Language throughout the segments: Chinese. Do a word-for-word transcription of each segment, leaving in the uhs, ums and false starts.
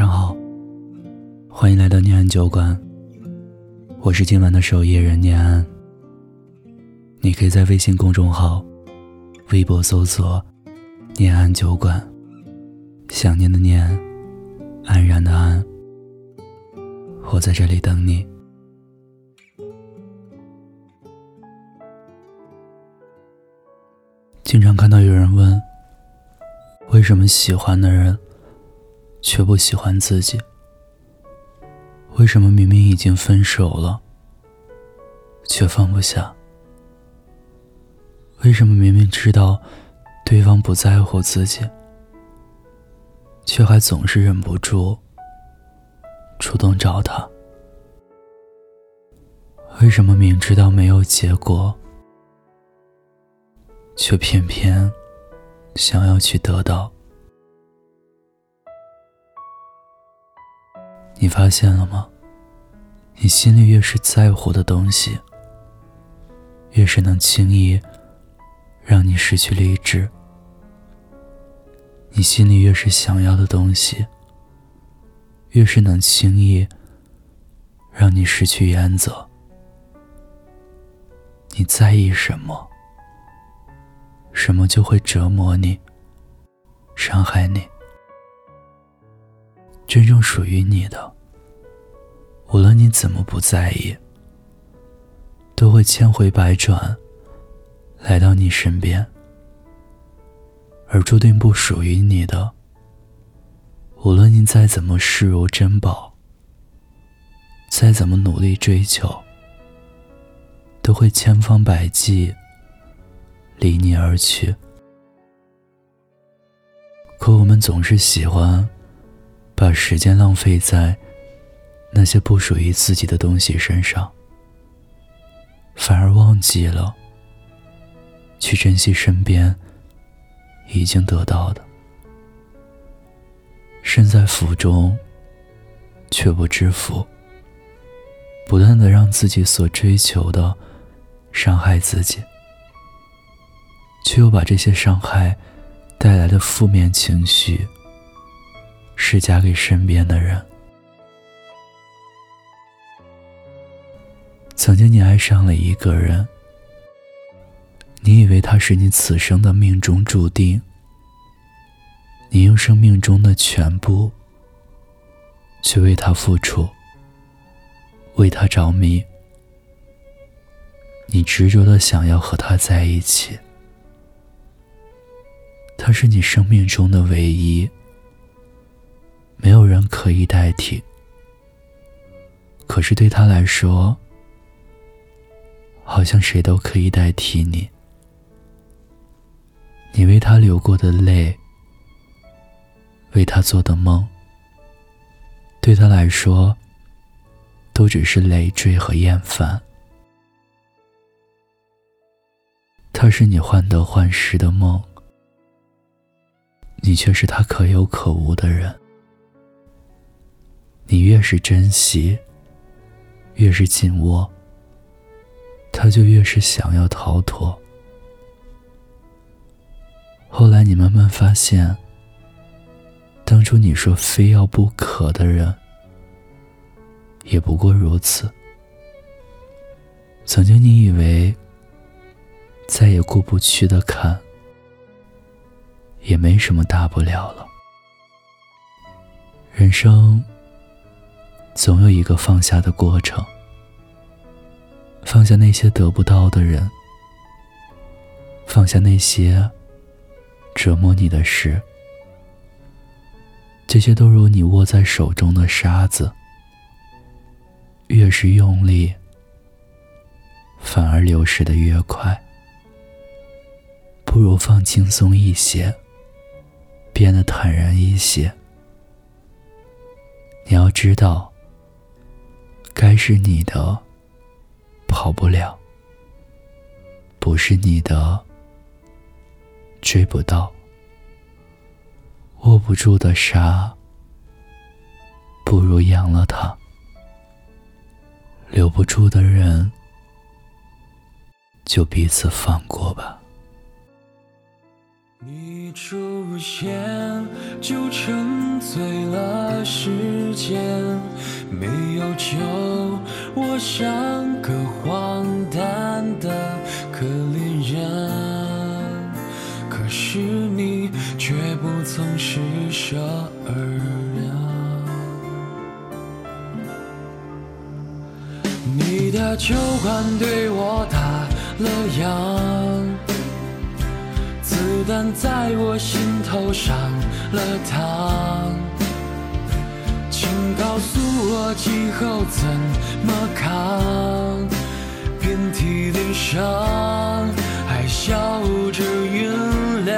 上好，欢迎来到念安酒馆，我是今晚的守夜人念安。你可以在微信公众号、微博搜索念安酒馆，想念的念，安然的安，我在这里等你。经常看到有人问，为什么喜欢的人却不喜欢自己？为什么明明已经分手了，却放不下？为什么明明知道对方不在乎自己，却还总是忍不住主动找他？为什么明知道没有结果，却偏偏想要去得到？你发现了吗？你心里越是在乎的东西，越是能轻易让你失去理智。你心里越是想要的东西，越是能轻易让你失去原则。你在意什么，什么就会折磨你，伤害你。真正属于你的，无论你怎么不在意，都会千回百转来到你身边。而注定不属于你的，无论你再怎么视如珍宝，再怎么努力追求，都会千方百计离你而去。可我们总是喜欢把时间浪费在那些不属于自己的东西身上，反而忘记了去珍惜身边已经得到的。身在福中却不知福，不断地让自己所追求的伤害自己，却又把这些伤害带来的负面情绪施加给身边的人。曾经你爱上了一个人，你以为他是你此生的命中注定，你用生命中的全部去为他付出，为他着迷，你执着地想要和他在一起。他是你生命中的唯一，没有人可以代替。可是对他来说，好像谁都可以代替你。你为他流过的泪，为他做的梦，对他来说都只是累赘和厌烦。他是你患得患失的梦，你却是他可有可无的人。你越是珍惜，越是紧握，他就越是想要逃脱。后来你慢慢发现，当初你说非要不可的人，也不过如此。曾经你以为再也过不去的坎，也没什么大不了了。人生总有一个放下的过程，放下那些得不到的人，放下那些折磨你的事，这些都如你握在手中的沙子，越是用力，反而流失得越快。不如放轻松一些，变得坦然一些。你要知道，该是你的跑不了，不是你的追不到。握不住的沙，不如扬了它。留不住的人，就彼此放过吧。你出现就沉醉了时间，没有酒我像个荒诞的可怜人，可是你却不曾施舍而人。你的酒馆对我打了烊，子弹在我心头上了膛，请告诉我今后怎么扛，遍体鳞伤还笑着原谅。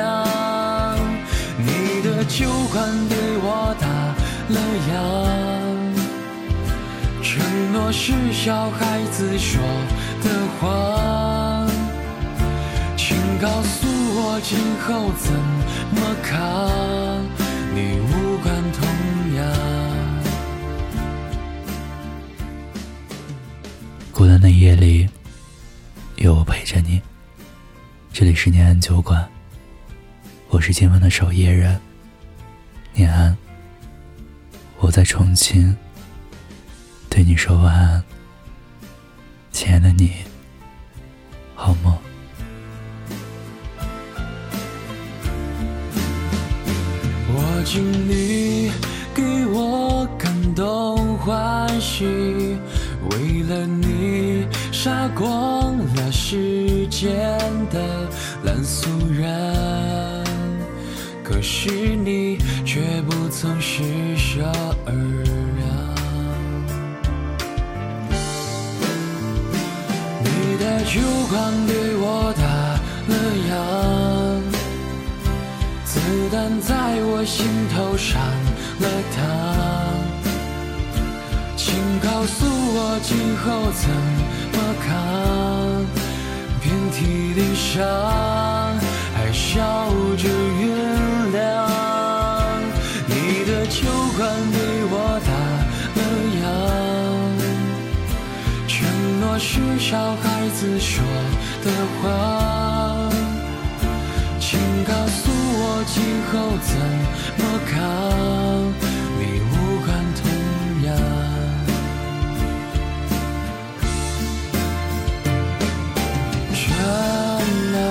你的酒馆对我打了烊，承诺是小孩子说的话，请告诉我今后怎么扛，你无关痛痒。孤单的夜里，有我陪着你。这里是念安酒馆，我是今晚的守夜人，念安。我在重庆，对你说晚安，亲爱的你，好梦。我敬你给我感动欢喜，为了你杀光了世间的烂俗人，可是你却不曾施舍而让。你的酒馆对我打了烊，子弹在我心头上了膛，请告诉我今后怎么扛，遍体鳞伤还笑着原谅。你的酒馆对我打了烊，承诺是小孩子说的话，请告诉我今后怎么扛，你无关痛痒。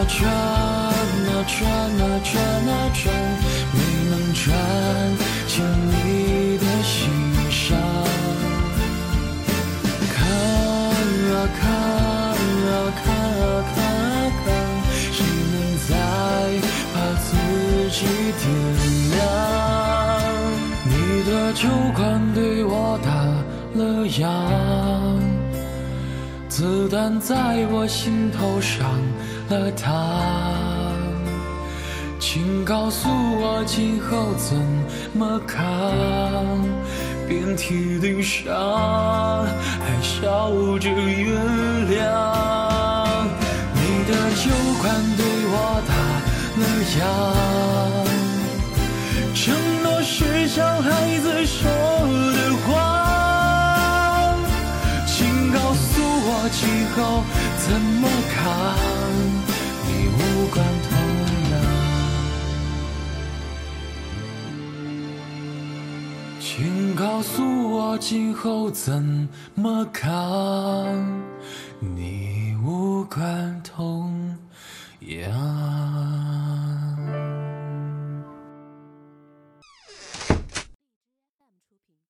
转啊转啊转啊转啊转，没能转进你的心上。看啊看啊看啊看啊看，谁能再把自己点亮？你的酒馆对我打了烊，子弹在我心头上了膛，请告诉我今后怎么扛，遍体鳞伤还笑着原谅。你的酒馆对我打了烊，承诺是小孩子说的话，请告诉我今后怎么扛，你无关痛痒。请告诉我今后怎么扛，你无关痛痒。